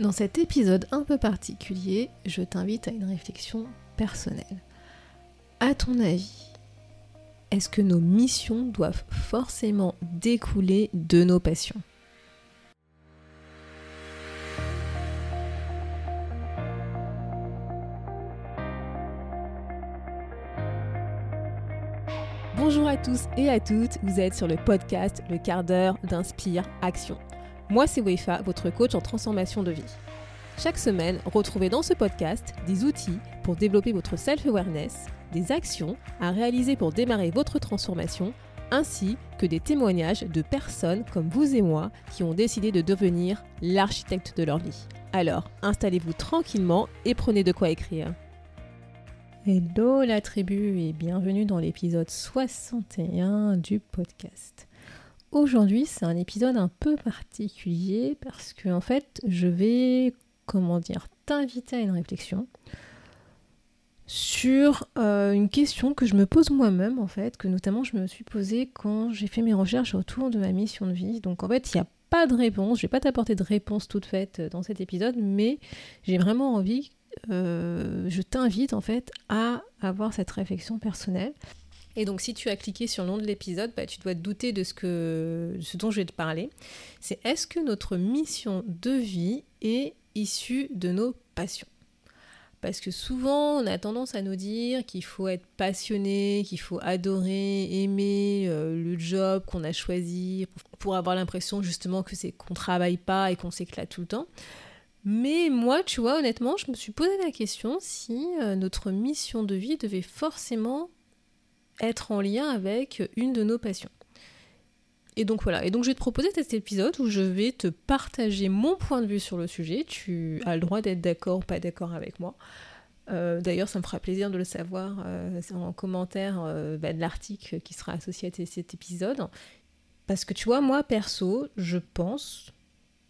Dans cet épisode un peu particulier, je t'invite à une réflexion personnelle. À ton avis, est-ce que nos missions doivent forcément découler de nos passions ? Bonjour à tous et à toutes, vous êtes sur le podcast Le Quart d'Heure d'Inspire Action. Moi, c'est Weifa, votre coach en transformation de vie. Chaque semaine, retrouvez dans ce podcast des outils pour développer votre self-awareness, des actions à réaliser pour démarrer votre transformation, ainsi que des témoignages de personnes comme vous et moi qui ont décidé de devenir l'architecte de leur vie. Alors, installez-vous tranquillement et prenez de quoi écrire. Hello la tribu et bienvenue dans l'épisode 61 du podcast. Aujourd'hui, c'est un épisode un peu particulier parce que, en fait, je vais, t'inviter à une réflexion sur une question que je me pose moi-même, en fait, que notamment je me suis posée quand j'ai fait mes recherches autour de ma mission de vie. Donc, en fait, il n'y a pas de réponse, je ne vais pas t'apporter de réponse toute faite dans cet épisode, mais j'ai vraiment envie, je t'invite, en fait, à avoir cette réflexion personnelle. Et donc si tu as cliqué sur le nom de l'épisode, bah, tu dois te douter de ce dont je vais te parler. C'est est-ce que notre mission de vie est issue de nos passions ? Parce que souvent on a tendance à nous dire qu'il faut être passionné, qu'il faut adorer, aimer le job qu'on a choisi pour avoir l'impression justement que c'est qu'on travaille pas et qu'on s'éclate tout le temps. Mais moi, tu vois, honnêtement, je me suis posé la question si notre mission de vie devait forcément être en lien avec une de nos passions. Et donc voilà, et donc je vais te proposer cet épisode où je vais te partager mon point de vue sur le sujet, tu as le droit d'être d'accord ou pas d'accord avec moi. D'ailleurs ça me fera plaisir de le savoir en commentaire de l'article qui sera associé à cet épisode, parce que tu vois, moi perso, je pense,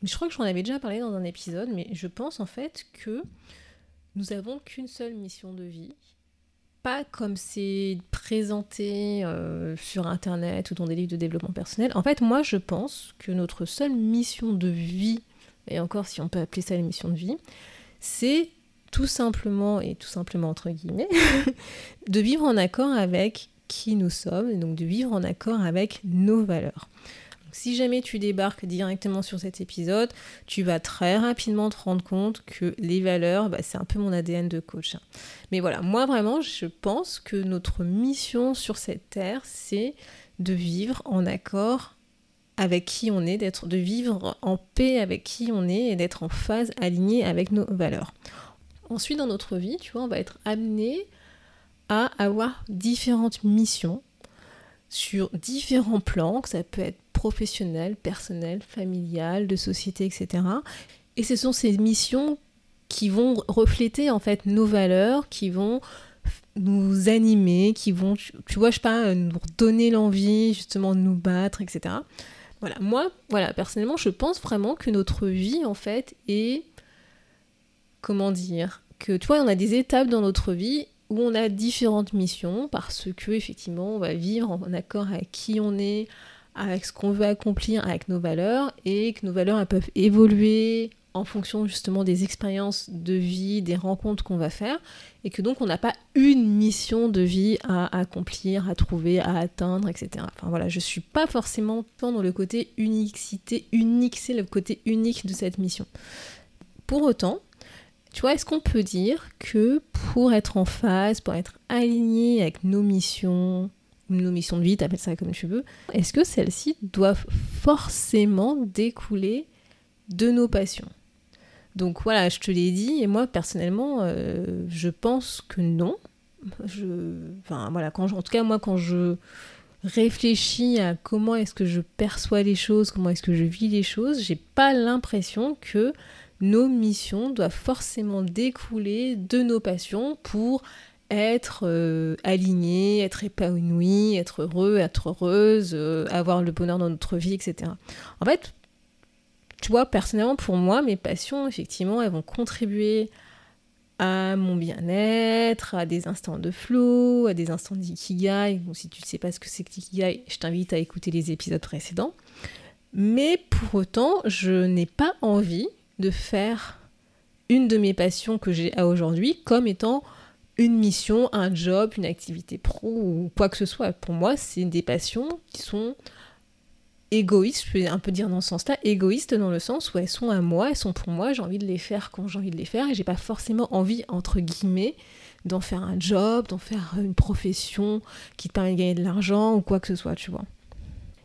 je crois que j'en avais déjà parlé dans un épisode, mais je pense en fait que nous avons qu'une seule mission de vie, pas comme c'est présenté sur internet ou dans des livres de développement personnel. En fait, moi je pense que notre seule mission de vie, et encore si on peut appeler ça une mission de vie, c'est tout simplement entre guillemets, de vivre en accord avec qui nous sommes, et donc de vivre en accord avec nos valeurs. Donc, si jamais tu débarques directement sur cet épisode, tu vas très rapidement te rendre compte que les valeurs, c'est un peu mon ADN de coach. Mais voilà, moi vraiment, je pense que notre mission sur cette terre, c'est de vivre en accord avec qui on est, de vivre en paix avec qui on est et d'être en phase alignée avec nos valeurs. Ensuite, dans notre vie, tu vois, on va être amené à avoir différentes missions sur différents plans, que ça peut être professionnel, personnel, familial, de société, etc. Et ce sont ces missions qui vont refléter en fait nos valeurs, qui vont nous animer, qui vont, nous donner l'envie justement de nous battre, etc. Voilà, moi, personnellement, je pense vraiment que notre vie en fait est, que tu vois, on a des étapes dans notre vie où on a différentes missions parce que effectivement, on va vivre en accord avec qui on est, avec ce qu'on veut accomplir, avec nos valeurs, et que nos valeurs elles peuvent évoluer en fonction justement des expériences de vie, des rencontres qu'on va faire, et que donc on n'a pas une mission de vie à accomplir, à trouver, à atteindre, etc. Enfin voilà, je suis pas forcément tant dans le côté c'est le côté unique de cette mission. Pour autant, tu vois, est-ce qu'on peut dire que pour être en phase, pour être aligné avec nos missions de vie, t'appelles ça comme tu veux, est-ce que celles-ci doivent forcément découler de nos passions ? Donc voilà, je te l'ai dit, et moi personnellement, je pense que non. En tout cas, moi quand je réfléchis à comment est-ce que je perçois les choses, comment est-ce que je vis les choses, j'ai pas l'impression que nos missions doivent forcément découler de nos passions pour être aligné, être épanoui, être heureux, être heureuse, avoir le bonheur dans notre vie, etc. En fait, tu vois, personnellement, pour moi, mes passions, effectivement, elles vont contribuer à mon bien-être, à des instants de flow, à des instants d'ikigai. Bon, si tu ne sais pas ce que c'est que l'ikigai, je t'invite à écouter les épisodes précédents. Mais pour autant, je n'ai pas envie de faire une de mes passions que j'ai à aujourd'hui comme étant une mission, un job, une activité pro ou quoi que ce soit. Pour moi, c'est des passions qui sont égoïstes, je peux un peu dire dans ce sens-là, égoïstes dans le sens où elles sont à moi, elles sont pour moi, j'ai envie de les faire quand j'ai envie de les faire et j'ai pas forcément envie, entre guillemets, d'en faire un job, d'en faire une profession qui te permet de gagner de l'argent ou quoi que ce soit, tu vois.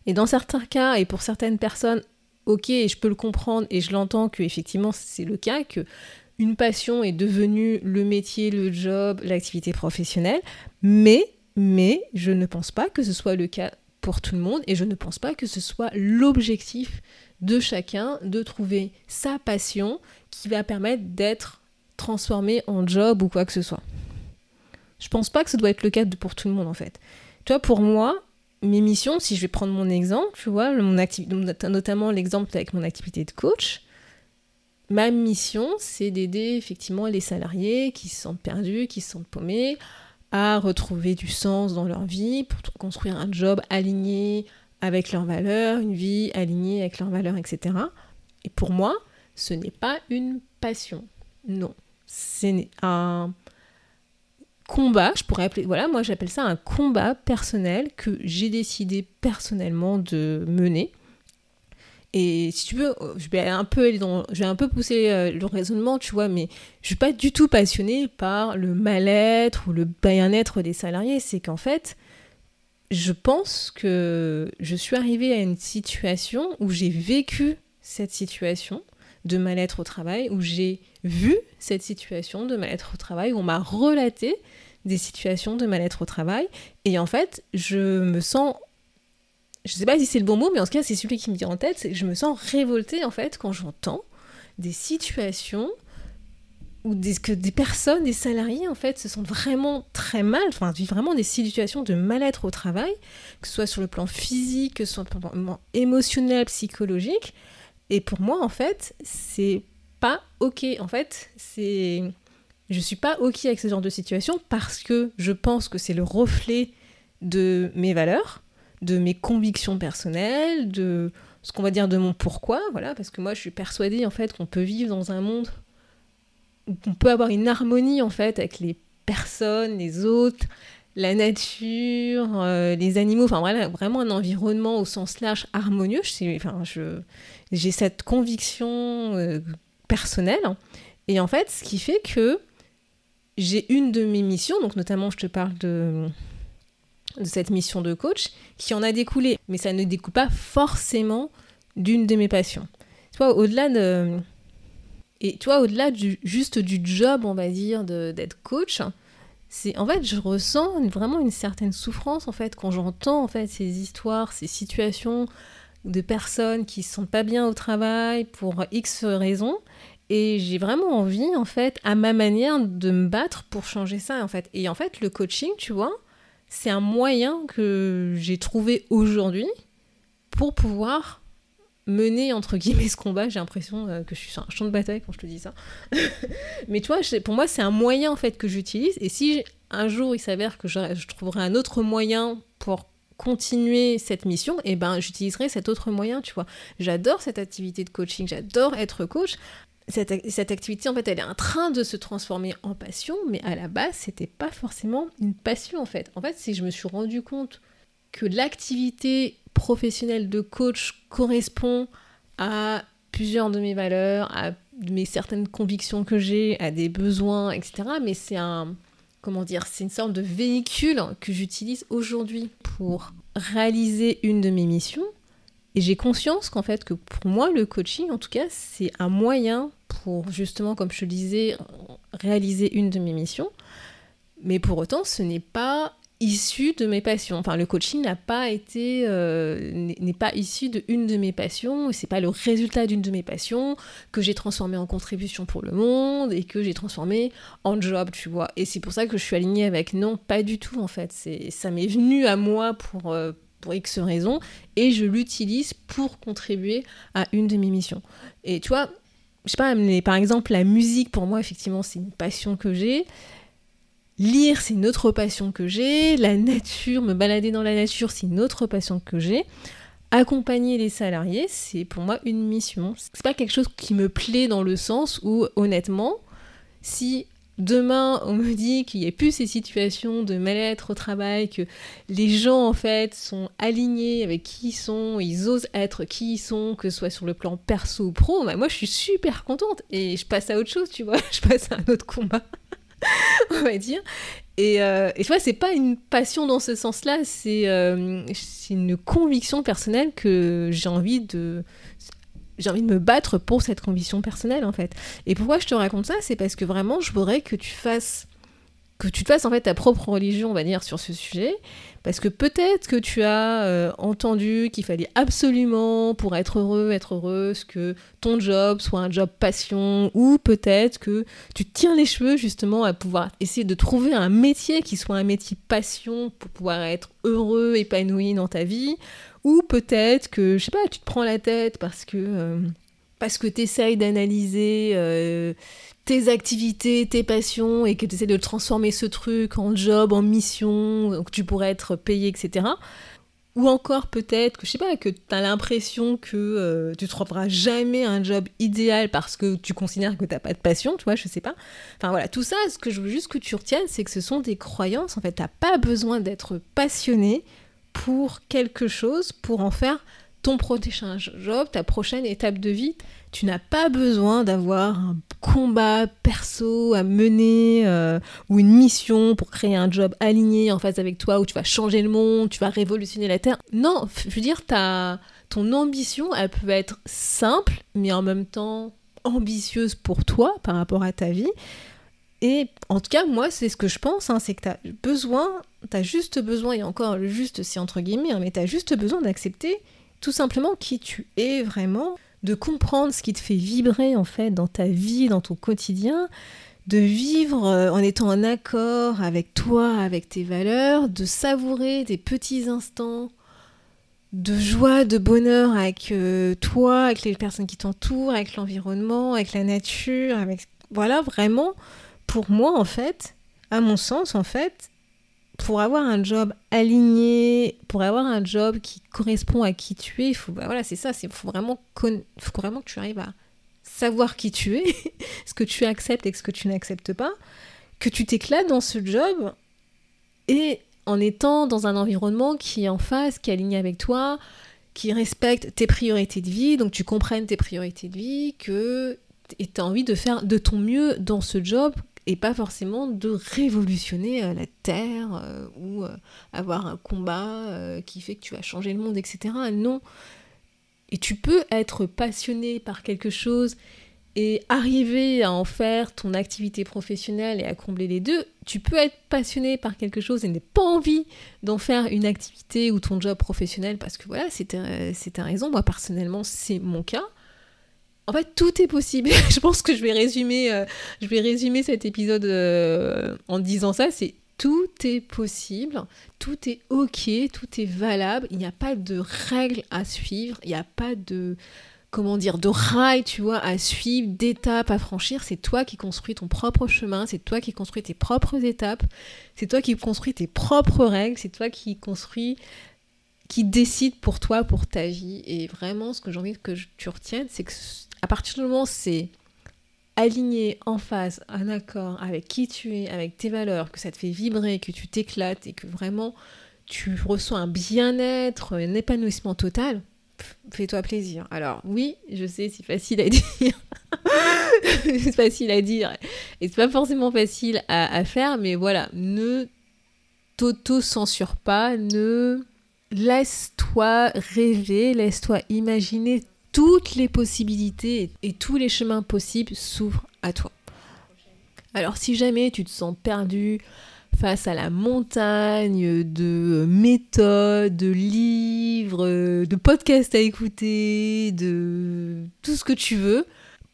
Et dans certains cas, et pour certaines personnes, ok, je peux le comprendre et je l'entends que effectivement c'est le cas, que une passion est devenue le métier, le job, l'activité professionnelle, mais je ne pense pas que ce soit le cas pour tout le monde et je ne pense pas que ce soit l'objectif de chacun de trouver sa passion qui va permettre d'être transformée en job ou quoi que ce soit. Je pense pas que ça doit être le cas pour tout le monde en fait. Tu vois, pour moi, mes missions, si je vais prendre mon exemple, tu vois, notamment l'exemple avec mon activité de coach, ma mission, c'est d'aider effectivement les salariés qui se sentent perdus, qui se sentent paumés, à retrouver du sens dans leur vie pour construire un job aligné avec leurs valeurs, une vie alignée avec leurs valeurs, etc. Et pour moi, ce n'est pas une passion. Non. C'est un combat, je pourrais appeler, voilà, moi j'appelle ça un combat personnel que j'ai décidé personnellement de mener. Et si tu veux, je vais un peu pousser le raisonnement, tu vois, mais je suis pas du tout passionnée par le mal-être ou le bien-être des salariés. C'est qu'en fait, je pense que je suis arrivée à une situation où j'ai vécu cette situation de mal-être au travail, où j'ai vu cette situation de mal-être au travail, où on m'a relaté des situations de mal-être au travail, et en fait, je me sens, je sais pas si c'est le bon mot, mais en tout cas, c'est celui qui me vient en tête, c'est que je me sens révoltée, en fait, quand j'entends des situations où des personnes, des salariés, en fait, se sentent vraiment très mal, enfin, vivent vraiment des situations de mal-être au travail, que ce soit sur le plan physique, que ce soit sur le plan émotionnel, psychologique. Et pour moi, en fait, c'est pas ok. En fait, je suis pas ok avec ce genre de situation parce que je pense que c'est le reflet de mes valeurs, de mes convictions personnelles, de ce qu'on va dire de mon pourquoi. Voilà, parce que moi, je suis persuadée en fait qu'on peut vivre dans un monde où on peut avoir une harmonie en fait avec les personnes, les autres, la nature, les animaux, enfin voilà, vraiment un environnement au sens large harmonieux. J'ai cette conviction personnelle, et en fait, ce qui fait que j'ai une de mes missions, donc notamment je te parle de cette mission de coach, qui en a découlé, mais ça ne découle pas forcément d'une de mes passions. Tu vois, au-delà du job, on va dire, d'être coach. C'est, en fait, je ressens vraiment une certaine souffrance en fait quand j'entends en fait ces histoires, ces situations de personnes qui se sentent pas bien au travail pour X raisons, et j'ai vraiment envie en fait à ma manière de me battre pour changer ça en fait. Et en fait, le coaching, tu vois, c'est un moyen que j'ai trouvé aujourd'hui pour pouvoir mener entre guillemets ce combat. J'ai l'impression que je suis sur un champ de bataille quand je te dis ça mais tu vois, pour moi c'est un moyen en fait que j'utilise, et si un jour il s'avère que je trouverai un autre moyen pour continuer cette mission, et ben j'utiliserai cet autre moyen, tu vois. J'adore cette activité de coaching, j'adore être coach. Cette activité en fait elle est en train de se transformer en passion, mais à la base c'était pas forcément une passion en fait. En fait, si je me suis rendu compte que l'activité professionnel de coach correspond à plusieurs de mes valeurs, à mes certaines convictions que j'ai, à des besoins, etc. Mais c'est c'est une sorte de véhicule que j'utilise aujourd'hui pour réaliser une de mes missions. Et j'ai conscience qu'en fait, que pour moi, le coaching, en tout cas, c'est un moyen pour justement, comme je le disais, réaliser une de mes missions. Mais pour autant, ce n'est pas issu de mes passions. Enfin, le coaching n'est pas issu de une de mes passions, et c'est pas le résultat d'une de mes passions que j'ai transformé en contribution pour le monde et que j'ai transformé en job, tu vois. Et c'est pour ça que je suis alignée avec non, pas du tout en fait. Ça m'est venu à moi pour X raisons, et je l'utilise pour contribuer à une de mes missions. Et tu vois, je sais pas, mais par exemple la musique, pour moi effectivement c'est une passion que j'ai. Lire, c'est une autre passion que j'ai. La nature, me balader dans la nature, c'est une autre passion que j'ai. accompagner les salariés, c'est pour moi une mission. C'est pas quelque chose qui me plaît dans le sens où, honnêtement, si demain on me dit qu'il n'y a plus ces situations de mal-être au travail, que les gens en fait sont alignés avec qui ils sont, ils osent être qui ils sont, que ce soit sur le plan perso ou pro, bah moi je suis super contente et je passe à autre chose, tu vois, je passe à un autre combat, on va dire. Et tu vois, c'est pas une passion dans ce sens-là, c'est une conviction personnelle que j'ai envie de me battre pour cette conviction personnelle, en fait. Et pourquoi je te raconte ça, c'est parce que vraiment, je voudrais que tu te fasses en fait ta propre religion, on va dire, sur ce sujet, parce que peut-être que tu as entendu qu'il fallait absolument, pour être heureuse, que ton job soit un job passion, ou peut-être que tu tiens les cheveux justement à pouvoir essayer de trouver un métier qui soit un métier passion pour pouvoir être heureux, épanoui dans ta vie, ou peut-être que, je sais pas, tu te prends la tête parce que t'essayes d'analyser tes activités, tes passions, et que tu essaies de transformer ce truc en job, en mission, que tu pourrais être payé, etc. Ou encore peut-être que, je sais pas, que tu as l'impression que tu trouveras jamais un job idéal parce que tu considères que tu n'as pas de passion, tu vois, je sais pas. Enfin voilà, tout ça, ce que je veux juste que tu retiennes, c'est que ce sont des croyances. En fait, tu n'as pas besoin d'être passionné pour quelque chose, pour en faire ton prochain job, ta prochaine étape de vie. Tu n'as pas besoin d'avoir un combat perso à mener ou une mission pour créer un job aligné en phase avec toi, où tu vas changer le monde, tu vas révolutionner la Terre. Non, je veux dire, ton ambition, elle peut être simple, mais en même temps ambitieuse pour toi par rapport à ta vie. Et en tout cas, moi, c'est ce que je pense, hein, c'est que t'as juste besoin, et encore le juste, c'est entre guillemets, hein, mais t'as juste besoin d'accepter tout simplement qui tu es vraiment, de comprendre ce qui te fait vibrer en fait dans ta vie, dans ton quotidien, de vivre en étant en accord avec toi, avec tes valeurs, de savourer des petits instants de joie, de bonheur avec toi, avec les personnes qui t'entourent, avec l'environnement, avec la nature, avec... Voilà, vraiment, pour moi en fait, à mon sens en fait, pour avoir un job aligné, pour avoir un job qui correspond à qui tu es, il faut vraiment que tu arrives à savoir qui tu es, ce que tu acceptes et ce que tu n'acceptes pas, que tu t'éclates dans ce job et en étant dans un environnement qui est en phase, qui est aligné avec toi, qui respecte tes priorités de vie, donc tu comprennes tes priorités de vie, que tu as envie de faire de ton mieux dans ce job, et pas forcément de révolutionner la Terre ou avoir un combat qui fait que tu vas changer le monde, etc. Non. Et tu peux être passionné par quelque chose et arriver à en faire ton activité professionnelle et à combler les deux. Tu peux être passionné par quelque chose et n'ai pas envie d'en faire une activité ou ton job professionnel parce que voilà, c'est ta raison. Moi, personnellement, c'est mon cas. En fait, tout est possible. Je pense que je vais résumer cet épisode en disant ça. C'est tout est possible, tout est ok, tout est valable. Il n'y a pas de règles à suivre, il n'y a pas de, de rail, tu vois, à suivre, d'étapes à franchir. C'est toi qui construis ton propre chemin, c'est toi qui construis tes propres étapes, c'est toi qui construis tes propres règles, c'est toi qui décide pour toi, pour ta vie. Et vraiment, ce que j'ai envie que tu retiennes, c'est que à partir du moment où c'est aligné, en phase, en accord avec qui tu es, avec tes valeurs, que ça te fait vibrer, que tu t'éclates et que vraiment tu ressens un bien-être, un épanouissement total, fais-toi plaisir. Alors oui, je sais, c'est facile à dire. C'est facile à dire et c'est pas forcément facile à faire, mais voilà, ne t'auto-censure pas, laisse-toi rêver, laisse-toi imaginer. Toutes les possibilités et tous les chemins possibles s'ouvrent à toi. Alors si jamais tu te sens perdu face à la montagne de méthodes, de livres, de podcasts à écouter, de tout ce que tu veux,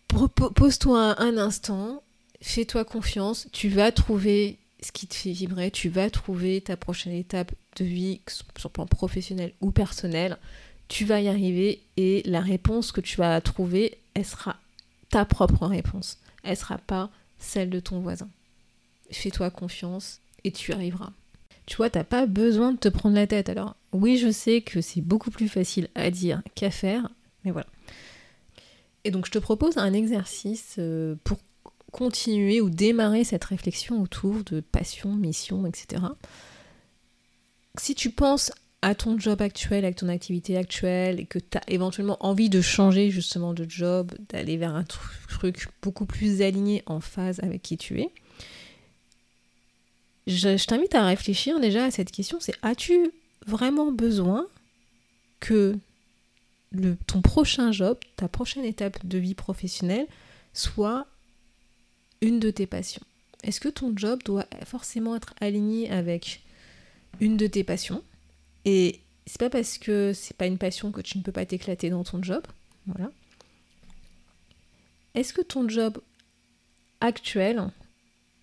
pose-toi un instant, fais-toi confiance, tu vas trouver ce qui te fait vibrer, tu vas trouver ta prochaine étape de vie, sur le plan professionnel ou personnel. Tu vas y arriver et la réponse que tu vas trouver, elle sera ta propre réponse. Elle sera pas celle de ton voisin. Fais-toi confiance et tu arriveras. Tu vois, t'as pas besoin de te prendre la tête. Alors oui, je sais que c'est beaucoup plus facile à dire qu'à faire, mais voilà. Et donc je te propose un exercice pour continuer ou démarrer cette réflexion autour de passion, mission, etc. Si tu penses à ton job actuel, à ton activité actuelle, et que tu as éventuellement envie de changer justement de job, d'aller vers un truc beaucoup plus aligné, en phase avec qui tu es, je t'invite à réfléchir déjà à cette question, c'est as-tu vraiment besoin que ton prochain job, ta prochaine étape de vie professionnelle soit une de tes passions? Est-ce que ton job doit forcément être aligné avec une de tes passions? Et c'est pas parce que c'est pas une passion que tu ne peux pas t'éclater dans ton job, voilà. Est-ce que ton job actuel,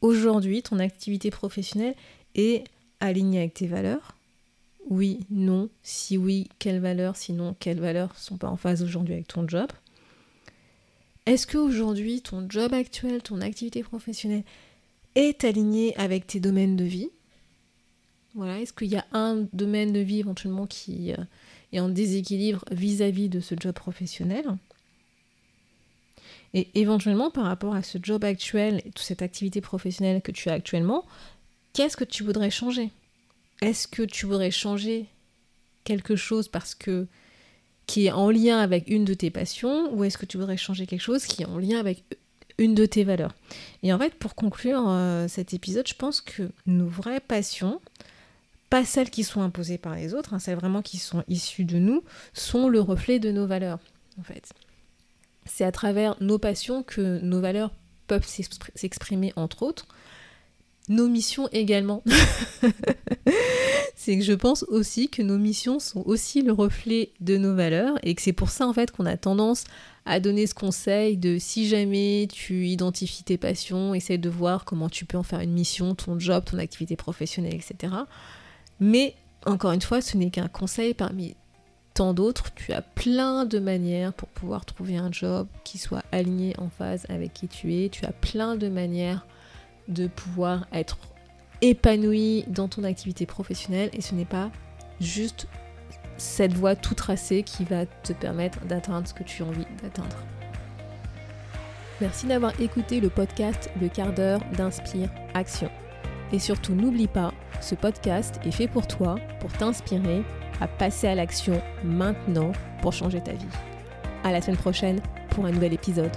aujourd'hui, ton activité professionnelle est alignée avec tes valeurs? Oui, non, si oui, quelles valeurs? Sinon, quelles valeurs ne sont pas en phase aujourd'hui avec ton job? Est-ce qu'aujourd'hui, ton job actuel, ton activité professionnelle est alignée avec tes domaines de vie? Voilà, est-ce qu'il y a un domaine de vie éventuellement qui est en déséquilibre vis-à-vis de ce job professionnel? Et éventuellement, par rapport à ce job actuel, toute cette activité professionnelle que tu as actuellement, qu'est-ce que tu voudrais changer? Est-ce que tu voudrais changer quelque chose qui est en lien avec une de tes passions, ou est-ce que tu voudrais changer quelque chose qui est en lien avec une de tes valeurs? Et en fait, pour conclure cet épisode, je pense que nos vraies passions, pas celles qui sont imposées par les autres, hein, celles vraiment qui sont issues de nous, sont le reflet de nos valeurs, en fait. C'est à travers nos passions que nos valeurs peuvent s'exprimer, entre autres. Nos missions également. C'est que je pense aussi que nos missions sont aussi le reflet de nos valeurs et que c'est pour ça en fait qu'on a tendance à donner ce conseil de si jamais tu identifies tes passions, essaie de voir comment tu peux en faire une mission, ton job, ton activité professionnelle, etc. Mais encore une fois, ce n'est qu'un conseil parmi tant d'autres. Tu as plein de manières pour pouvoir trouver un job qui soit aligné en phase avec qui tu es. Tu as plein de manières de pouvoir être épanoui dans ton activité professionnelle et ce n'est pas juste cette voie tout tracée qui va te permettre d'atteindre ce que tu as envie d'atteindre. Merci d'avoir écouté le podcast Le Quart d'Heure d'Inspire Action. Et surtout n'oublie pas, ce podcast est fait pour toi, pour t'inspirer à passer à l'action maintenant pour changer ta vie. À la semaine prochaine pour un nouvel épisode.